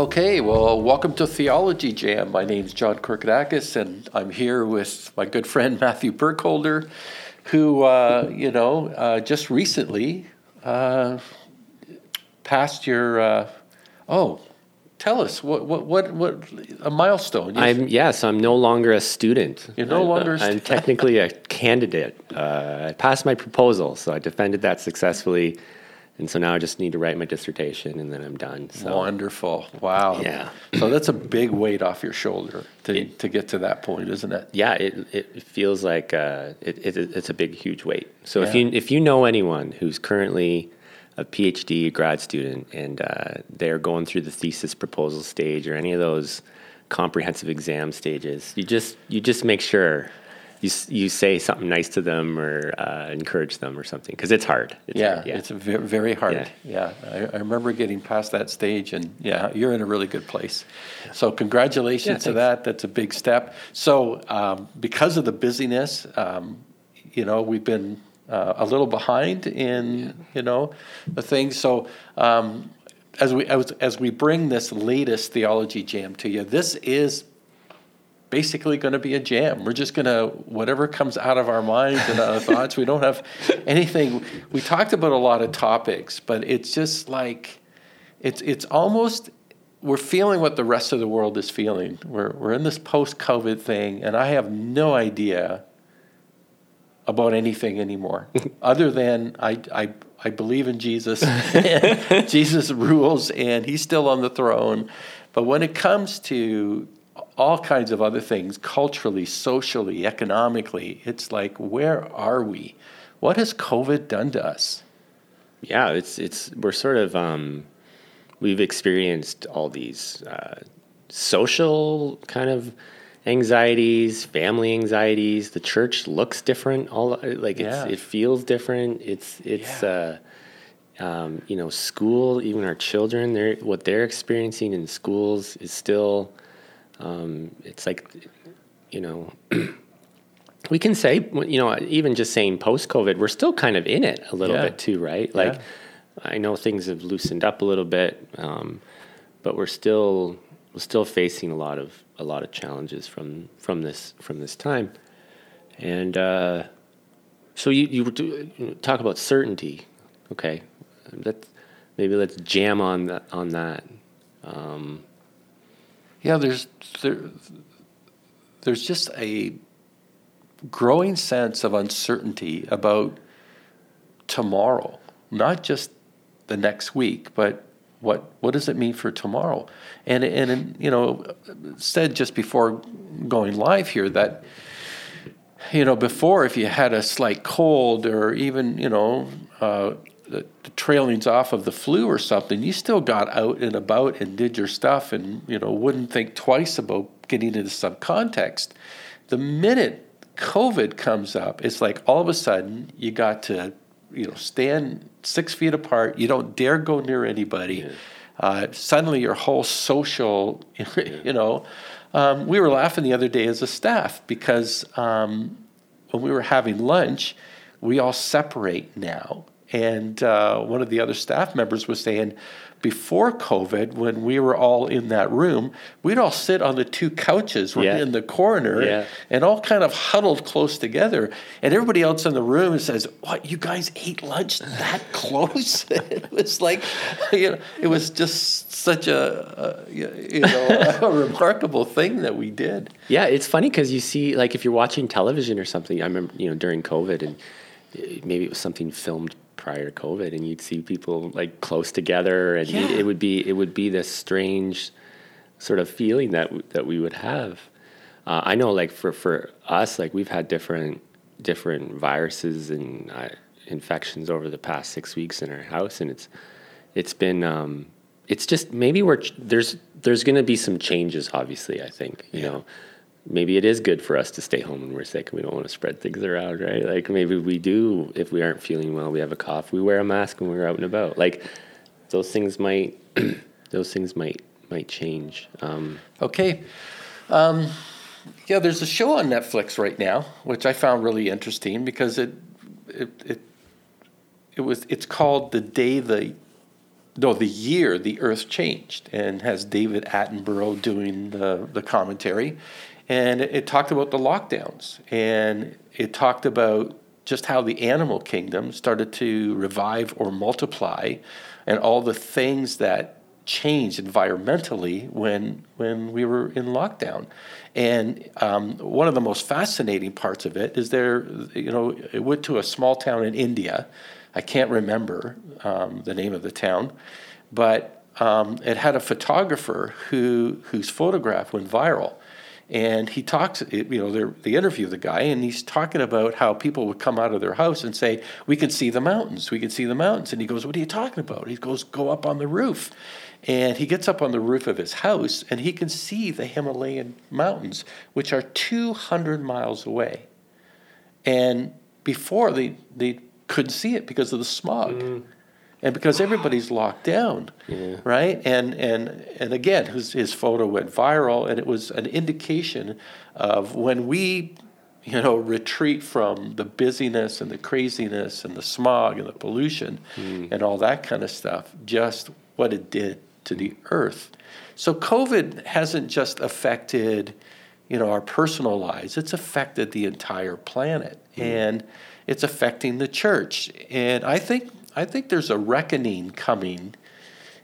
Okay, well, welcome to Theology Jam. My name's John Korkadakis, and I'm here with my good friend Matthew Burkholder, who, just recently passed your, tell us, what a milestone. I'm no longer a student. You're no longer a student. I'm technically a candidate. I passed my proposal, so I defended that successfully. And so now I just need to write my dissertation, and then I'm done. So. Wonderful. Wow. Yeah. So that's a big weight off your shoulder to get to that point, isn't it? Yeah, it feels like it's a big, huge weight. So if you know anyone who's currently a PhD grad student and they're going through the thesis proposal stage or any of those comprehensive exam stages, you just make sure you say something nice to them or encourage them or something, because it's hard. It's very hard. I remember getting past that stage, and you're in a really good place. So congratulations to that. That's a big step. So because of the busyness, we've been a little behind in the things. So as we bring this latest Theology Jam to you, this is basically going to be a jam. We're just going to, whatever comes out of our minds and our thoughts, we don't have anything. We talked about a lot of topics, but it's just like, it's almost, we're feeling what the rest of the world is feeling. We're in this post-COVID thing, and I have no idea about anything anymore other than I believe in Jesus. Jesus rules, and he's still on the throne. But when it comes to all kinds of other things, culturally, socially, economically, it's like, where are we? What has COVID done to us? Yeah, we're sort of, we've experienced all these social kind of anxieties, family anxieties. The church looks different. It feels different. School, even our children, what they're experiencing in schools is still... it's like, we can say, even just saying post-COVID, we're still kind of in it a little bit too, right? Like, I know things have loosened up a little bit, but we're still facing a lot of challenges from this time. And so you talk about certainty, okay? Let's jam on that. Yeah, there's just a growing sense of uncertainty about tomorrow, not just the next week, but what does it mean for tomorrow? And said just before going live here that before, if you had a slight cold or even the trailings off of the flu or something, you still got out and about and did your stuff and, wouldn't think twice about getting into some context. The minute COVID comes up, it's like all of a sudden you got to, stand 6 feet apart. You don't dare go near anybody. Yeah. Suddenly your whole social, we were laughing the other day as a staff because when we were having lunch, we all separate now. And one of the other staff members was saying, before COVID, when we were all in that room, we'd all sit on the two couches in the corner and all kind of huddled close together. And everybody else in the room says, "What, you guys ate lunch that close?" It was like, it was just such a remarkable thing that we did. Yeah, it's funny because you see, like, if you're watching television or something, I remember, during COVID and maybe it was something filmed prior to COVID, and you'd see people like close together, and it would be this strange sort of feeling that we would have. I know, like for us, like we've had different viruses and infections over the past 6 weeks in our house, and it's been it's just maybe there's going to be some changes. Obviously, I think maybe it is good for us to stay home when we're sick and we don't want to spread things around, right? Like maybe we do, if we aren't feeling well, we have a cough, we wear a mask when we're out and about. Like those things might might change. Okay. There's a show on Netflix right now, which I found really interesting because it's called The Year the No, The Year the Earth Changed, and has David Attenborough doing the commentary. And it talked about the lockdowns, and it talked about just how the animal kingdom started to revive or multiply, and all the things that changed environmentally when we were in lockdown. And one of the most fascinating parts of it is there, you know, it went to a small town in India. I can't remember the name of the town, but it had a photographer whose photograph went viral. And he talks, you know, they interview the guy, and he's talking about how people would come out of their house and say, we can see the mountains, we can see the mountains. And he goes, what are you talking about? He goes, go up on the roof. And he gets up on the roof of his house, and he can see the Himalayan mountains, which are 200 miles away. And before, they couldn't see it because of the smog. Mm. And because everybody's locked down, yeah. Right? And again, his photo went viral, and it was an indication of when we, you know, retreat from the busyness and the craziness and the smog and the pollution and all that kind of stuff, just what it did to the earth. So COVID hasn't just affected, you know, our personal lives. It's affected the entire planet, and it's affecting the church. And I think there's a reckoning coming,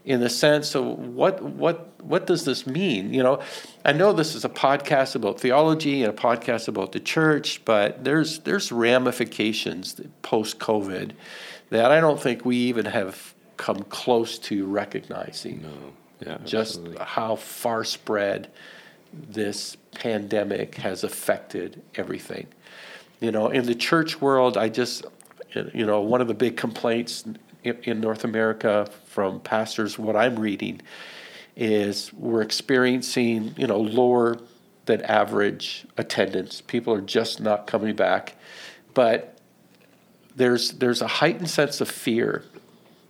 in the sense of what does this mean? You know, I know this is a podcast about theology and a podcast about the church, but there's ramifications post-COVID that I don't think we even have come close to recognizing. No, yeah, just absolutely. How far spread this pandemic has affected everything. You know, in the church world, you know, one of the big complaints in North America from pastors, what I'm reading, is we're experiencing, you know, lower than average attendance. People are just not coming back. But there's a heightened sense of fear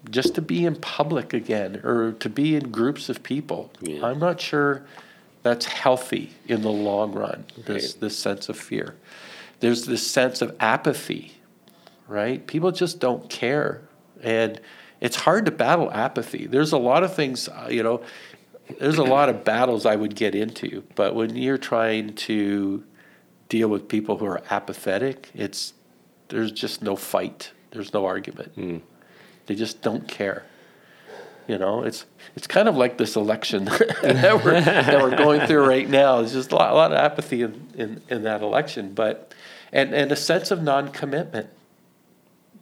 just to be in public again, or to be in groups of people. Yeah. I'm not sure that's healthy in the long run, this sense of fear. There's this sense of apathy. Right? People just don't care. And it's hard to battle apathy. There's a lot of things, you know, there's a lot of battles I would get into. But when you're trying to deal with people who are apathetic, there's just no fight. There's no argument. Mm. They just don't care. You know, it's kind of like this election that we're going through right now. There's just a lot of apathy in that election. But and a sense of non-commitment.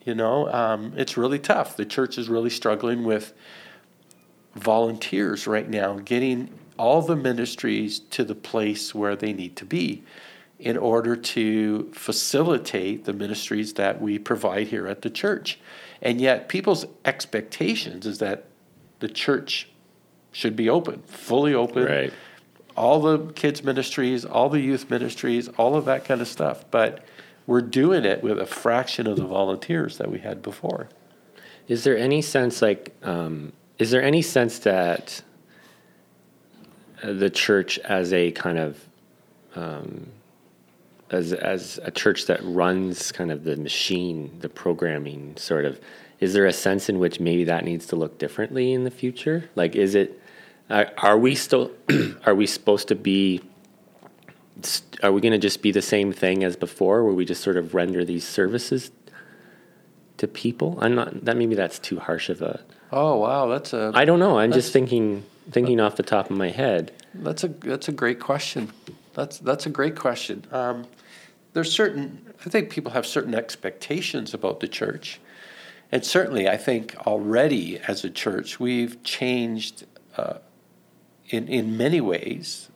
You know, it's really tough. The church is really struggling with volunteers right now, getting all the ministries to the place where they need to be in order to facilitate the ministries that we provide here at the church. And yet people's expectations is that the church should be open, fully open. Right. All the kids' ministries, all the youth ministries, all of that kind of stuff. But we're doing it with a fraction of the volunteers that we had before. Is there any sense, that the church as a kind of, as a church that runs kind of the machine, the programming sort of, is there a sense in which maybe that needs to look differently in the future? Like, is it, are we going to just be the same thing as before, where we just sort of render these services to people? Maybe that's too harsh of a... Oh, wow, I don't know, I'm just thinking off the top of my head. That's a great question. That's a great question. I think people have certain expectations about the church. And certainly, I think already as a church, we've changed in many ways.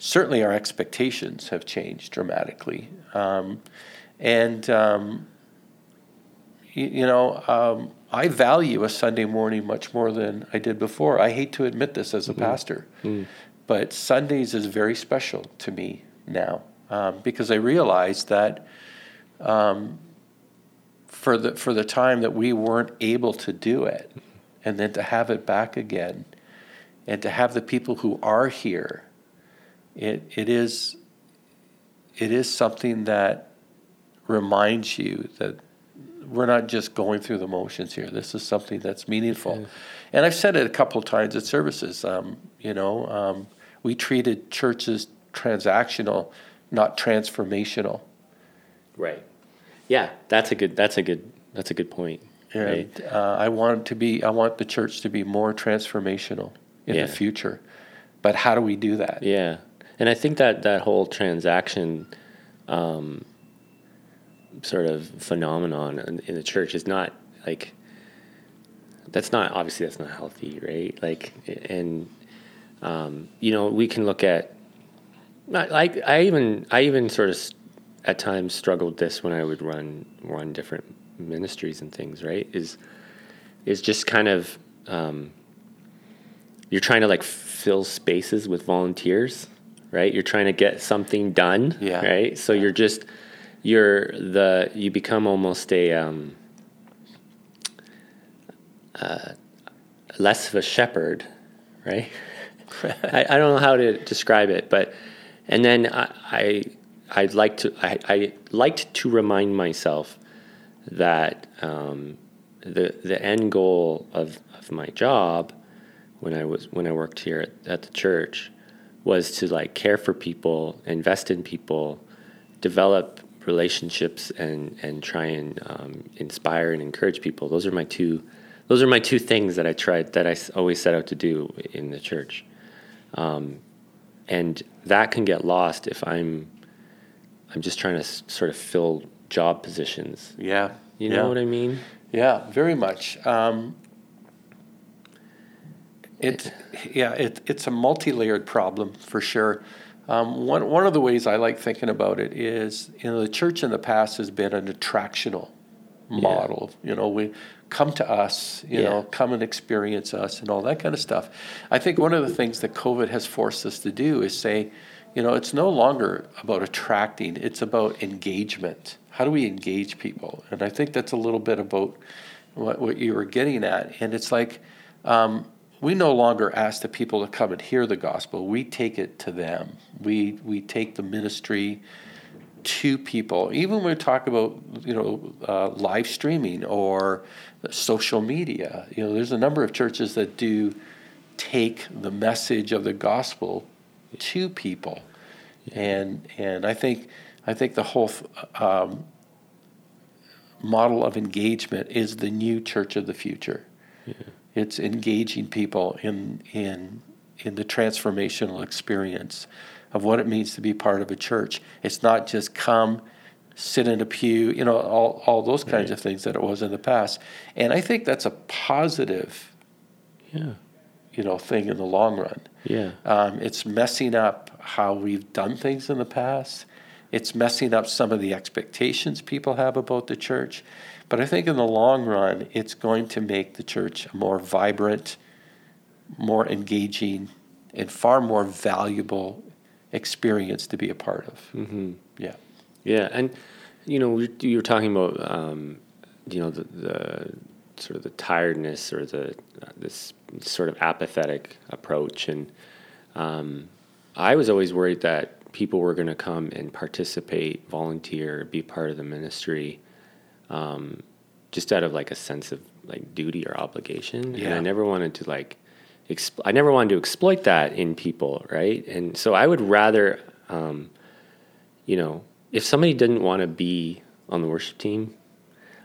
Certainly our expectations have changed dramatically. I value a Sunday morning much more than I did before. I hate to admit this as a pastor, but Sundays is very special to me now, because I realize that for the time that we weren't able to do it, and then to have it back again, and to have the people who are here, it is something that reminds you that we're not just going through the motions here. This is something that's meaningful. Yeah. And I've said it a couple of times at services. We treated churches transactional, not transformational. Right. Yeah, that's a good point. And right? I want the church to be more transformational in the future. But how do we do that? Yeah. And I think that whole transaction sort of phenomenon in the church is not like, that's not healthy, right? Like, and we can look at, like, I even sort of at times struggled with this when I would run different ministries and things, right? Is just kind of you're trying to like fill spaces with volunteers, right? You're trying to get something done, right? So you become almost a less of a shepherd, right? I don't know how to describe it, but and then I liked to remind myself that the end goal of my job when I worked here at the church was to like care for people, invest in people, develop relationships, and try and inspire and encourage people. Those are my two things that I always set out to do in the church. And that can get lost if I'm just trying to sort of fill job positions. Yeah. You know what I mean? Yeah, very much. It's a multi-layered problem for sure. One of the ways I like thinking about it is, the church in the past has been an attractional model. Yeah. We come to us, come and experience us and all that kind of stuff. I think one of the things that COVID has forced us to do is say, it's no longer about attracting, it's about engagement. How do we engage people? And I think that's a little bit about what you were getting at. And it's like, we no longer ask the people to come and hear the gospel. We take it to them. We take the ministry to people. Even when we talk about, live streaming or social media, there's a number of churches that do take the message of the gospel to people, and I think the whole model of engagement is the new church of the future. Yeah. It's engaging people in the transformational experience of what it means to be part of a church. It's not just come, sit in a pew, all those kinds of things that it was in the past. And I think that's a positive. Yeah. Thing in the long run. Yeah. It's messing up how we've done things in the past. It's messing up some of the expectations people have about the church. But I think in the long run, it's going to make the church a more vibrant, more engaging, and far more valuable experience to be a part of. Mm-hmm. Yeah. Yeah. And, you were talking about, the sort of the tiredness or this sort of apathetic approach, and I was always worried that people were going to come and participate, volunteer, be part of the ministry, just out of like a sense of like duty or obligation. Yeah. And I never wanted to exploit that in people, right? And so I would rather, if somebody didn't want to be on the worship team,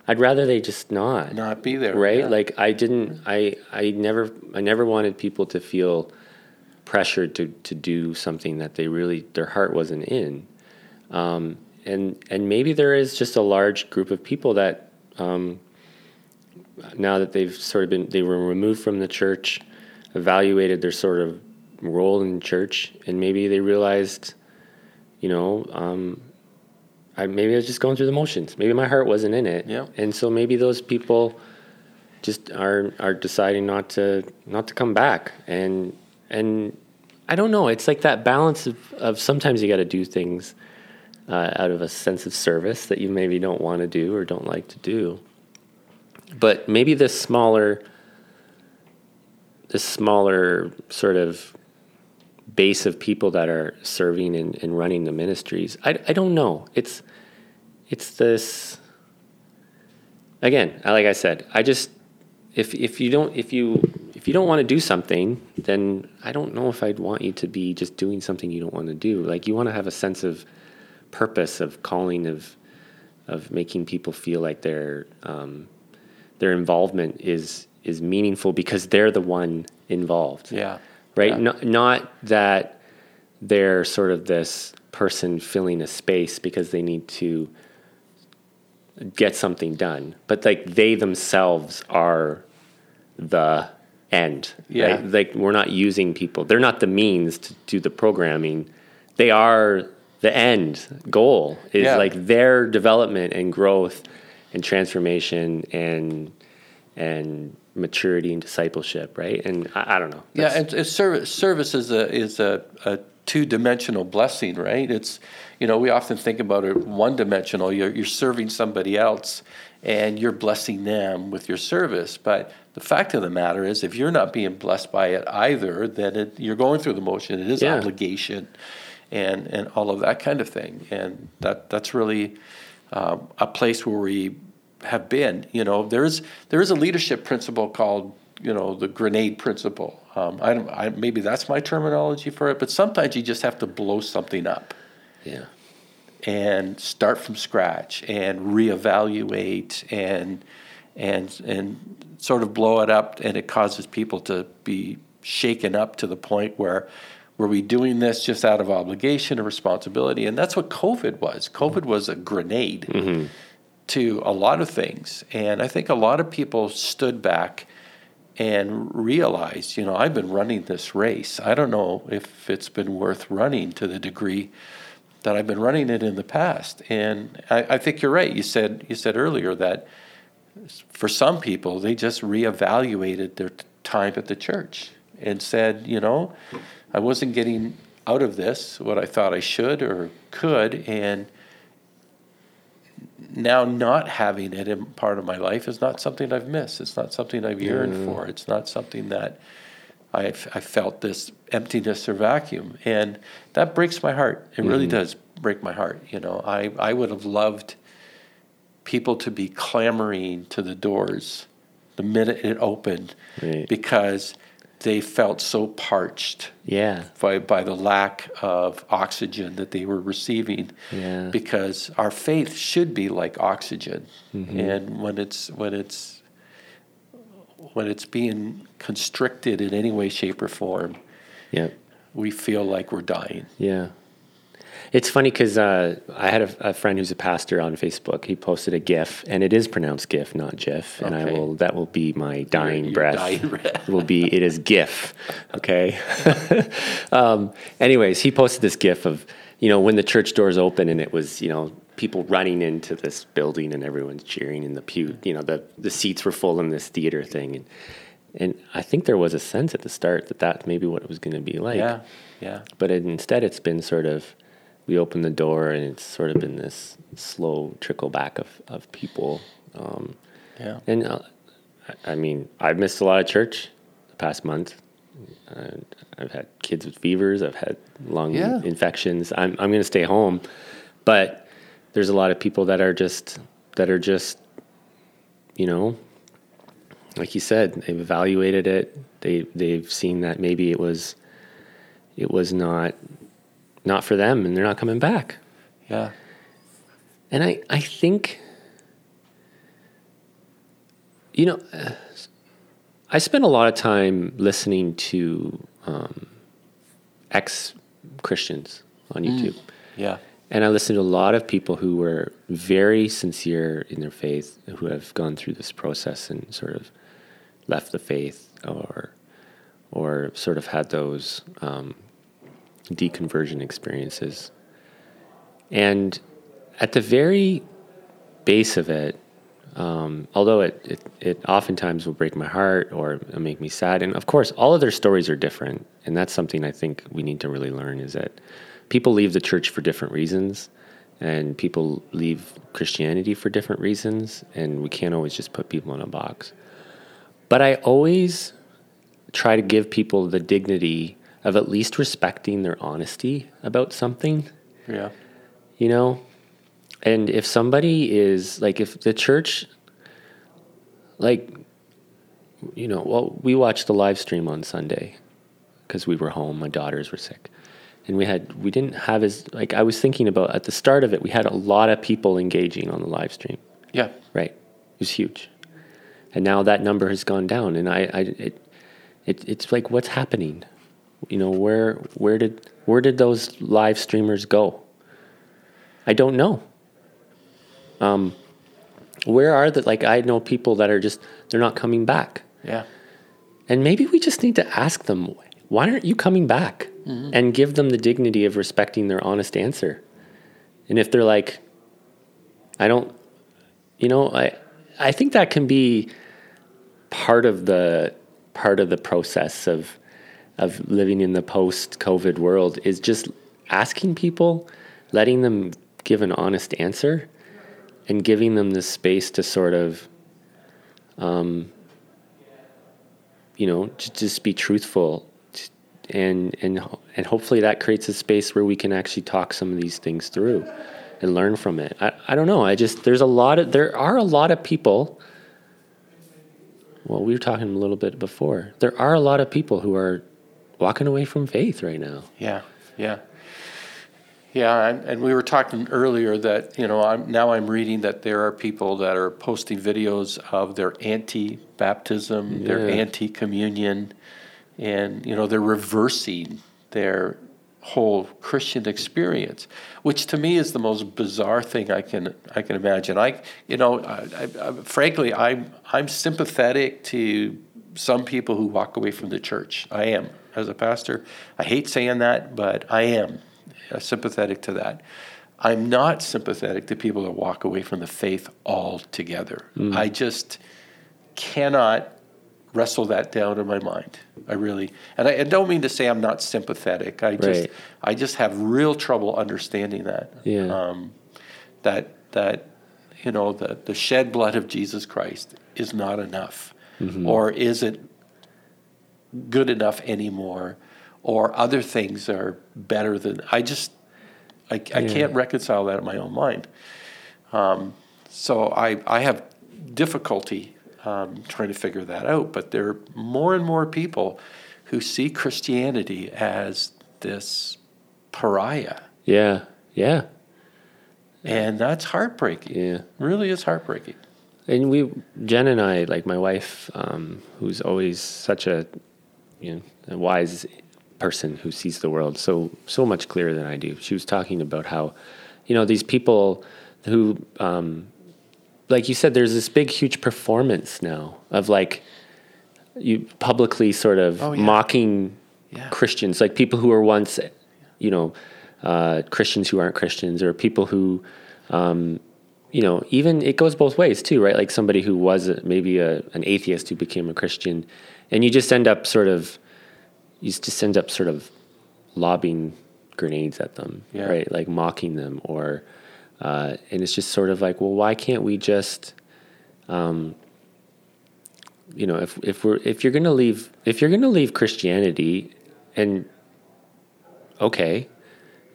I'd rather they just not be there, right? Yeah. Like I never wanted people to feel pressured to do something that they really their heart wasn't in, and maybe there is just a large group of people that now that they've sort of they were removed from the church, evaluated their sort of role in church, and maybe they realized, maybe I was just going through the motions. Maybe my heart wasn't in it. Yeah. And so maybe those people just are deciding not to come back. And I don't know. It's like that balance of sometimes you got to do things out of a sense of service that you maybe don't want to do or don't like to do. But maybe this smaller sort of base of people that are serving and running the ministries. I don't know. It's this, again, like I said, I just, if you don't want to do something, then I don't know if I'd want you to be just doing something you don't want to do. Like, you want to have a sense of purpose, of calling, of making people feel like their involvement is meaningful because they're the one involved. Yeah. Right. Yeah. Not that they're sort of this person filling a space because they need to get something done, but like they themselves are the end. Yeah. Right? Like, we're not using people. They're not the means to do the programming. They are the end goal is like their development and growth and transformation and maturity and discipleship. Right. And I don't know. That's, and service is a two-dimensional blessing, right? It's, we often think about it one-dimensional. You're serving somebody else, and you're blessing them with your service. But the fact of the matter is, if you're not being blessed by it either, then you're going through the motion. It is obligation, and all of that kind of thing. And that's really a place where we have been. There is a leadership principle called the grenade principle. Maybe that's my terminology for it, but sometimes you just have to blow something up. Yeah. And start from scratch and reevaluate and sort of blow it up, and it causes people to be shaken up to the point where, were we doing this just out of obligation or responsibility? And that's what COVID was. COVID was a grenade to a lot of things. And I think a lot of people stood back and realized, I've been running this race. I don't know if it's been worth running to the degree that I've been running it in the past. And I think you're right. You said earlier that for some people, they just reevaluated their time at the church and said, I wasn't getting out of this what I thought I should or could, and now not having it in part of my life is not something I've missed. It's not something I've yearned for. It's not something that I felt this emptiness or vacuum. And that breaks my heart. It really does break my heart. I would have loved people to be clamoring to the doors the minute it opened because they felt so parched by the lack of oxygen that they were receiving, because our faith should be like oxygen. And when it's being constricted in any way, shape, or form, we feel like we're dying. Yeah. It's funny because I had a friend who's a pastor on Facebook. He posted a GIF, and it is pronounced GIF, not GIF. Okay. And that will be my dying breath. Dying breath. It is GIF. Okay. Anyways, he posted this GIF of when the church doors open, and it was people running into this building, and everyone's cheering in the pew. The seats were full in this theater thing, and I think there was a sense at the start that maybe what it was going to be like. Yeah. Yeah. But instead, it's been sort of, we open the door, and it's sort of been this slow trickle back of people. And I've missed a lot of church the past month. I've had kids with fevers. I've had lung infections. I'm going to stay home, but there's a lot of people that are just, like you said, they've evaluated it. They've seen that maybe it was not for them, and they're not coming back. Yeah. And I think, I spend a lot of time listening to ex-Christians on YouTube. Yeah. And I listen to a lot of people who were very sincere in their faith, who have gone through this process and sort of left the faith or sort of had those deconversion experiences. And at the very base of it, although it oftentimes will break my heart or make me sad, and of course all of their stories are different, and that's something I think we need to really learn, is that people leave the church for different reasons, and people leave Christianity for different reasons, and we can't always just put people in a box. But I always try to give people the dignity of at least respecting their honesty about something. Yeah. And if somebody is, like, if the church like, you know, well, we watched the live stream on Sunday because we were home. My daughters were sick. And we didn't have as, like, I was thinking about at the start of it, we had a lot of people engaging on the live stream. Yeah. Right. It was huge. And now that number has gone down. And it's like, what's happening? You know, where did those live streamers go? I don't know. Where are the, like, I know people that are just, they're not coming back. Yeah. And maybe we just need to ask them, why aren't you coming back? Mm-hmm. And give them the dignity of respecting their honest answer. And if they're like, I don't, you know, I think that can be part of the process of living in the post-COVID world, is just asking people, letting them give an honest answer, and giving them the space to sort of, you know, just be truthful, and hopefully that creates a space where we can actually talk some of these things through and learn from it. I don't know. I just, there are a lot of people. Well, we were talking a little bit before. There are a lot of people who are walking away from faith right now. Yeah, yeah. Yeah, and we were talking earlier that, you know, I'm reading that there are people that are posting videos of their anti-baptism, yeah, their anti-communion, and, you know, they're reversing their whole Christian experience, which to me is the most bizarre thing I can imagine. Frankly, I'm sympathetic to some people who walk away from the church. I am, as a pastor. I hate saying that, but I am sympathetic to that. I'm not sympathetic to people that walk away from the faith altogether. Mm. I just cannot wrestle that down in my mind. I really, and I don't mean to say I'm not sympathetic. I just have real trouble understanding that. Yeah. That you know, the shed blood of Jesus Christ is not enough, mm-hmm, or isn't good enough anymore, or other things are better than, I can't reconcile that in my own mind. So I have difficulty trying to figure that out, but there are more and more people who see Christianity as this pariah. Yeah, yeah. And that's heartbreaking. Yeah. Really is heartbreaking. And Jen and I, like my wife, who's always such a, you know, a wise person who sees the world so much clearer than I do. She was talking about how, you know, these people who, like you said, there's this big, huge performance now of, like, you publicly sort of mocking Christians, like people who were once, you know, Christians who aren't Christians, or people who, you know, even it goes both ways too, right? Like somebody who was maybe an atheist who became a Christian, and you just end up sort of lobbing grenades at them, right? Like mocking them, or, and it's just sort of like, well, why can't we just, you know, if you're going to leave Christianity, and okay,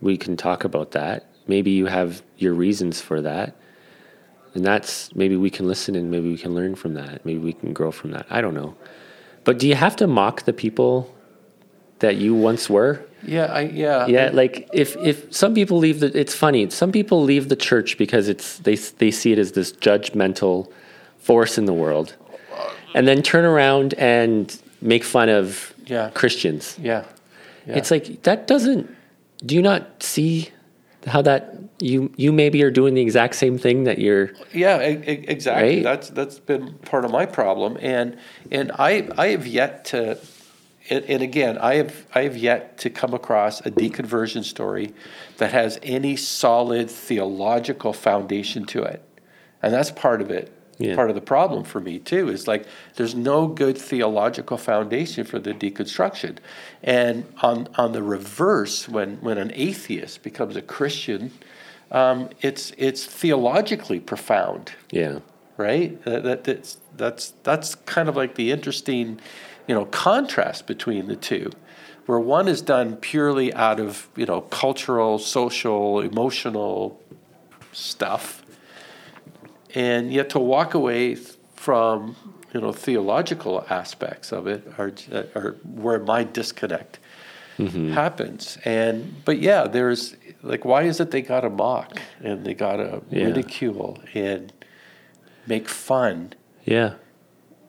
we can talk about that. Maybe you have your reasons for that, and that's, maybe we can listen and maybe we can learn from that. Maybe we can grow from that. I don't know. But do you have to mock the people that you once were? Yeah. Like if some people leave it's funny. Some people leave the church because they see it as this judgmental force in the world, and then turn around and make fun of Christians. Yeah. It's like, that doesn't. Do you not see how that you maybe are doing the exact same thing that you're? Yeah, exactly. Right? That's been part of my problem, and I have yet to. And again, I have yet to come across a deconversion story that has any solid theological foundation to it. And that's part of it. Yeah. Part of the problem for me, too, is like there's no good theological foundation for the deconstruction. And on the reverse, when an atheist becomes a Christian, it's theologically profound. Yeah. Right? That's kind of like the interesting, you know, contrast between the two, where one is done purely out of, you know, cultural, social, emotional stuff, and yet to walk away from theological aspects of it are where my disconnect happens. But yeah, there's like, why is it they gotta mock and they gotta ridicule and make fun? Yeah,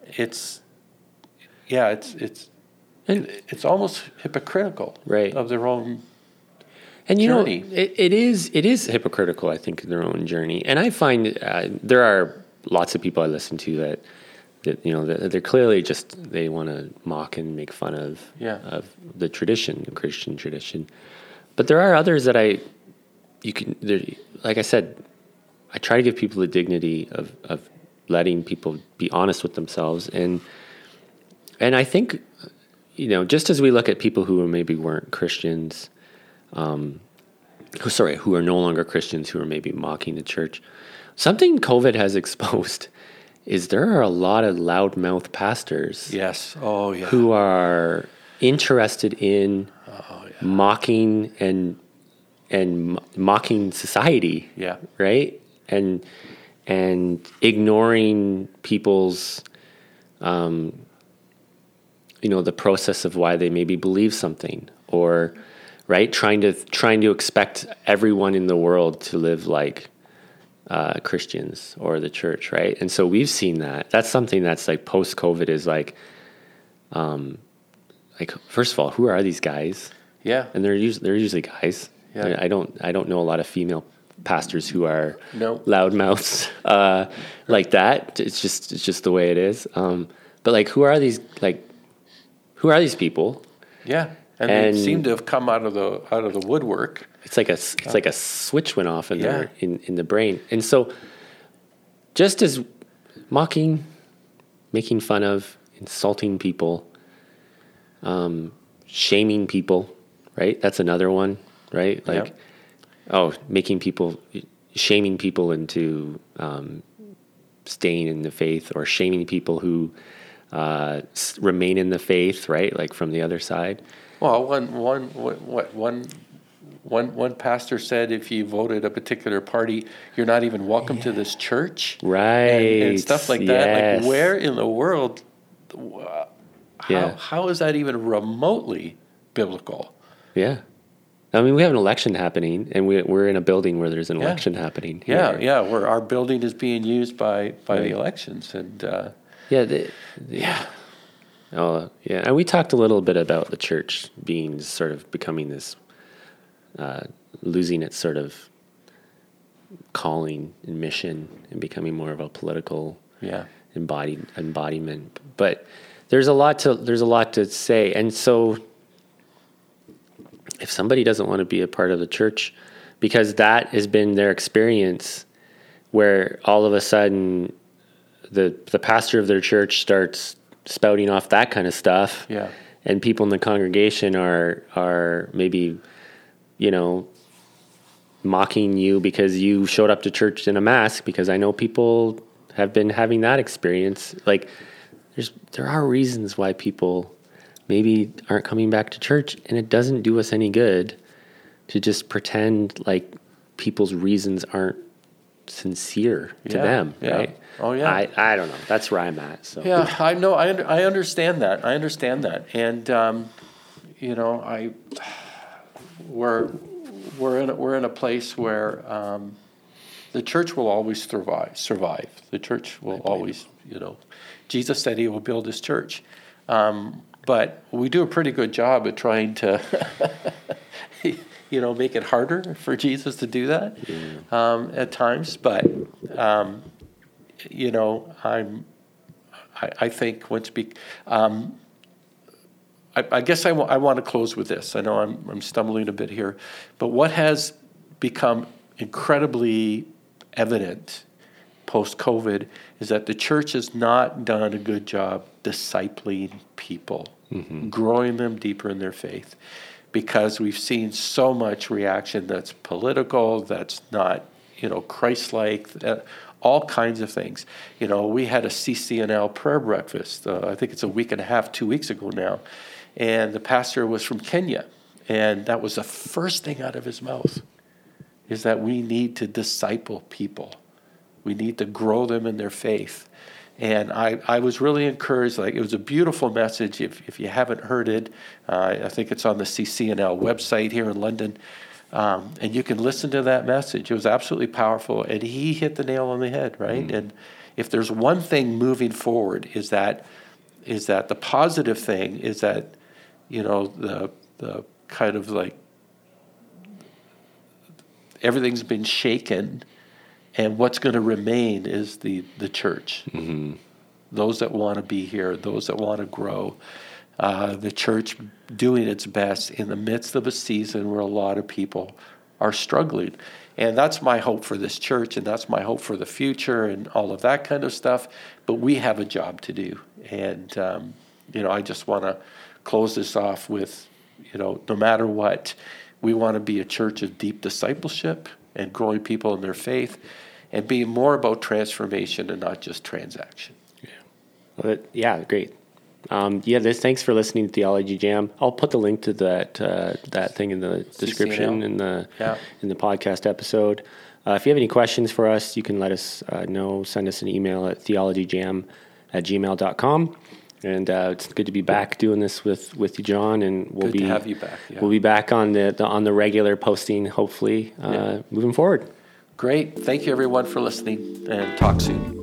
it's almost hypocritical, right, of their own. And journey. You know, it is hypocritical, I think, in their own journey. And I find there are lots of people I listen to that you know, they're clearly just, they want to mock and make fun of the tradition, the Christian tradition. But there are others that like I said, I try to give people the dignity of letting people be honest with themselves, and I think, you know, just as we look at people who maybe weren't Christians. Who are no longer Christians, who are maybe mocking the church. Something COVID has exposed is there are a lot of loudmouth pastors. Yes. Oh, yeah. Who are interested in mocking and mocking society. Yeah. Right. And ignoring people's, you know, the process of why they maybe believe something, or. Right, trying to expect everyone in the world to live like Christians or the church, right? And so we've seen that. That's something that's like post-COVID is like first of all, who are these guys? Yeah, and they're usually guys. Yeah, I don't know a lot of female pastors who are loudmouths like that. It's just the way it is. But like, who are these people? Yeah. And they seem to have come out of the woodwork. It's like a switch went off in there in the brain. And so, just as mocking, making fun of, insulting people, shaming people, right? That's another one, right? Like, shaming people into staying in the faith, or shaming people who remain in the faith, right? Like from the other side. Well, one pastor said, if you voted a particular party, you're not even welcome to this church, right? And stuff like that. Like, where in the world? How is that even remotely biblical? Yeah, I mean, we have an election happening, and we're in a building where there's an election happening. Here. Yeah, where our building is being used by the elections, and Oh, yeah. And we talked a little bit about the church being sort of becoming this, losing its sort of calling and mission and becoming more of a political embodiment. But there's a lot to say. And so if somebody doesn't want to be a part of the church, because that has been their experience, where all of a sudden the pastor of their church starts spouting off that kind of stuff, and people in the congregation are maybe, you know, mocking you because you showed up to church in a mask, because I know people have been having that experience. Like, there are reasons why people maybe aren't coming back to church, and it doesn't do us any good to just pretend like people's reasons aren't sincere to them, right? Oh yeah. I don't know. That's where I'm at. So yeah, I know. I understand that. And you know, we're in a place where the church will always survive. The church will always, you know, Jesus said he will build his church. But we do a pretty good job at trying to you know, make it harder for Jesus to do that at times, but you know, I think once I guess I want to close with this. I know I'm stumbling a bit here, but what has become incredibly evident post-COVID is that the church has not done a good job discipling people, growing them deeper in their faith, because we've seen so much reaction that's political, that's not, you know, Christ-like, all kinds of things. You know, we had a CCNL prayer breakfast, I think it's a week and a half, 2 weeks ago now, and the pastor was from Kenya, and that was the first thing out of his mouth, is that we need to disciple people. We need to grow them in their faith. And I was really encouraged. Like, it was a beautiful message. If you haven't heard it, I think it's on the CCNL website here in London. And you can listen to that message. It was absolutely powerful. And he hit the nail on the head, right? Mm-hmm. And if there's one thing moving forward is that the positive thing is that, you know, the kind of like everything's been shaken. And what's going to remain is the church. Mm-hmm. Those that want to be here, those that want to grow, the church doing its best in the midst of a season where a lot of people are struggling. And that's my hope for this church, and that's my hope for the future and all of that kind of stuff. But we have a job to do. And, you know, I just want to close this off with, you know, no matter what, we want to be a church of deep discipleship and growing people in their faith, and being more about transformation and not just transaction. Yeah, well, great. Thanks for listening to Theology Jam. I'll put the link to that thing in the description in the podcast episode. If you have any questions for us, you can let us know. Send us an email at theologyjam@gmail.com. And it's good to be back doing this with you, John. And we'll be have you back. Yeah. We'll be back on the regular posting, hopefully, moving forward. Great. Thank you, everyone, for listening. And talk soon.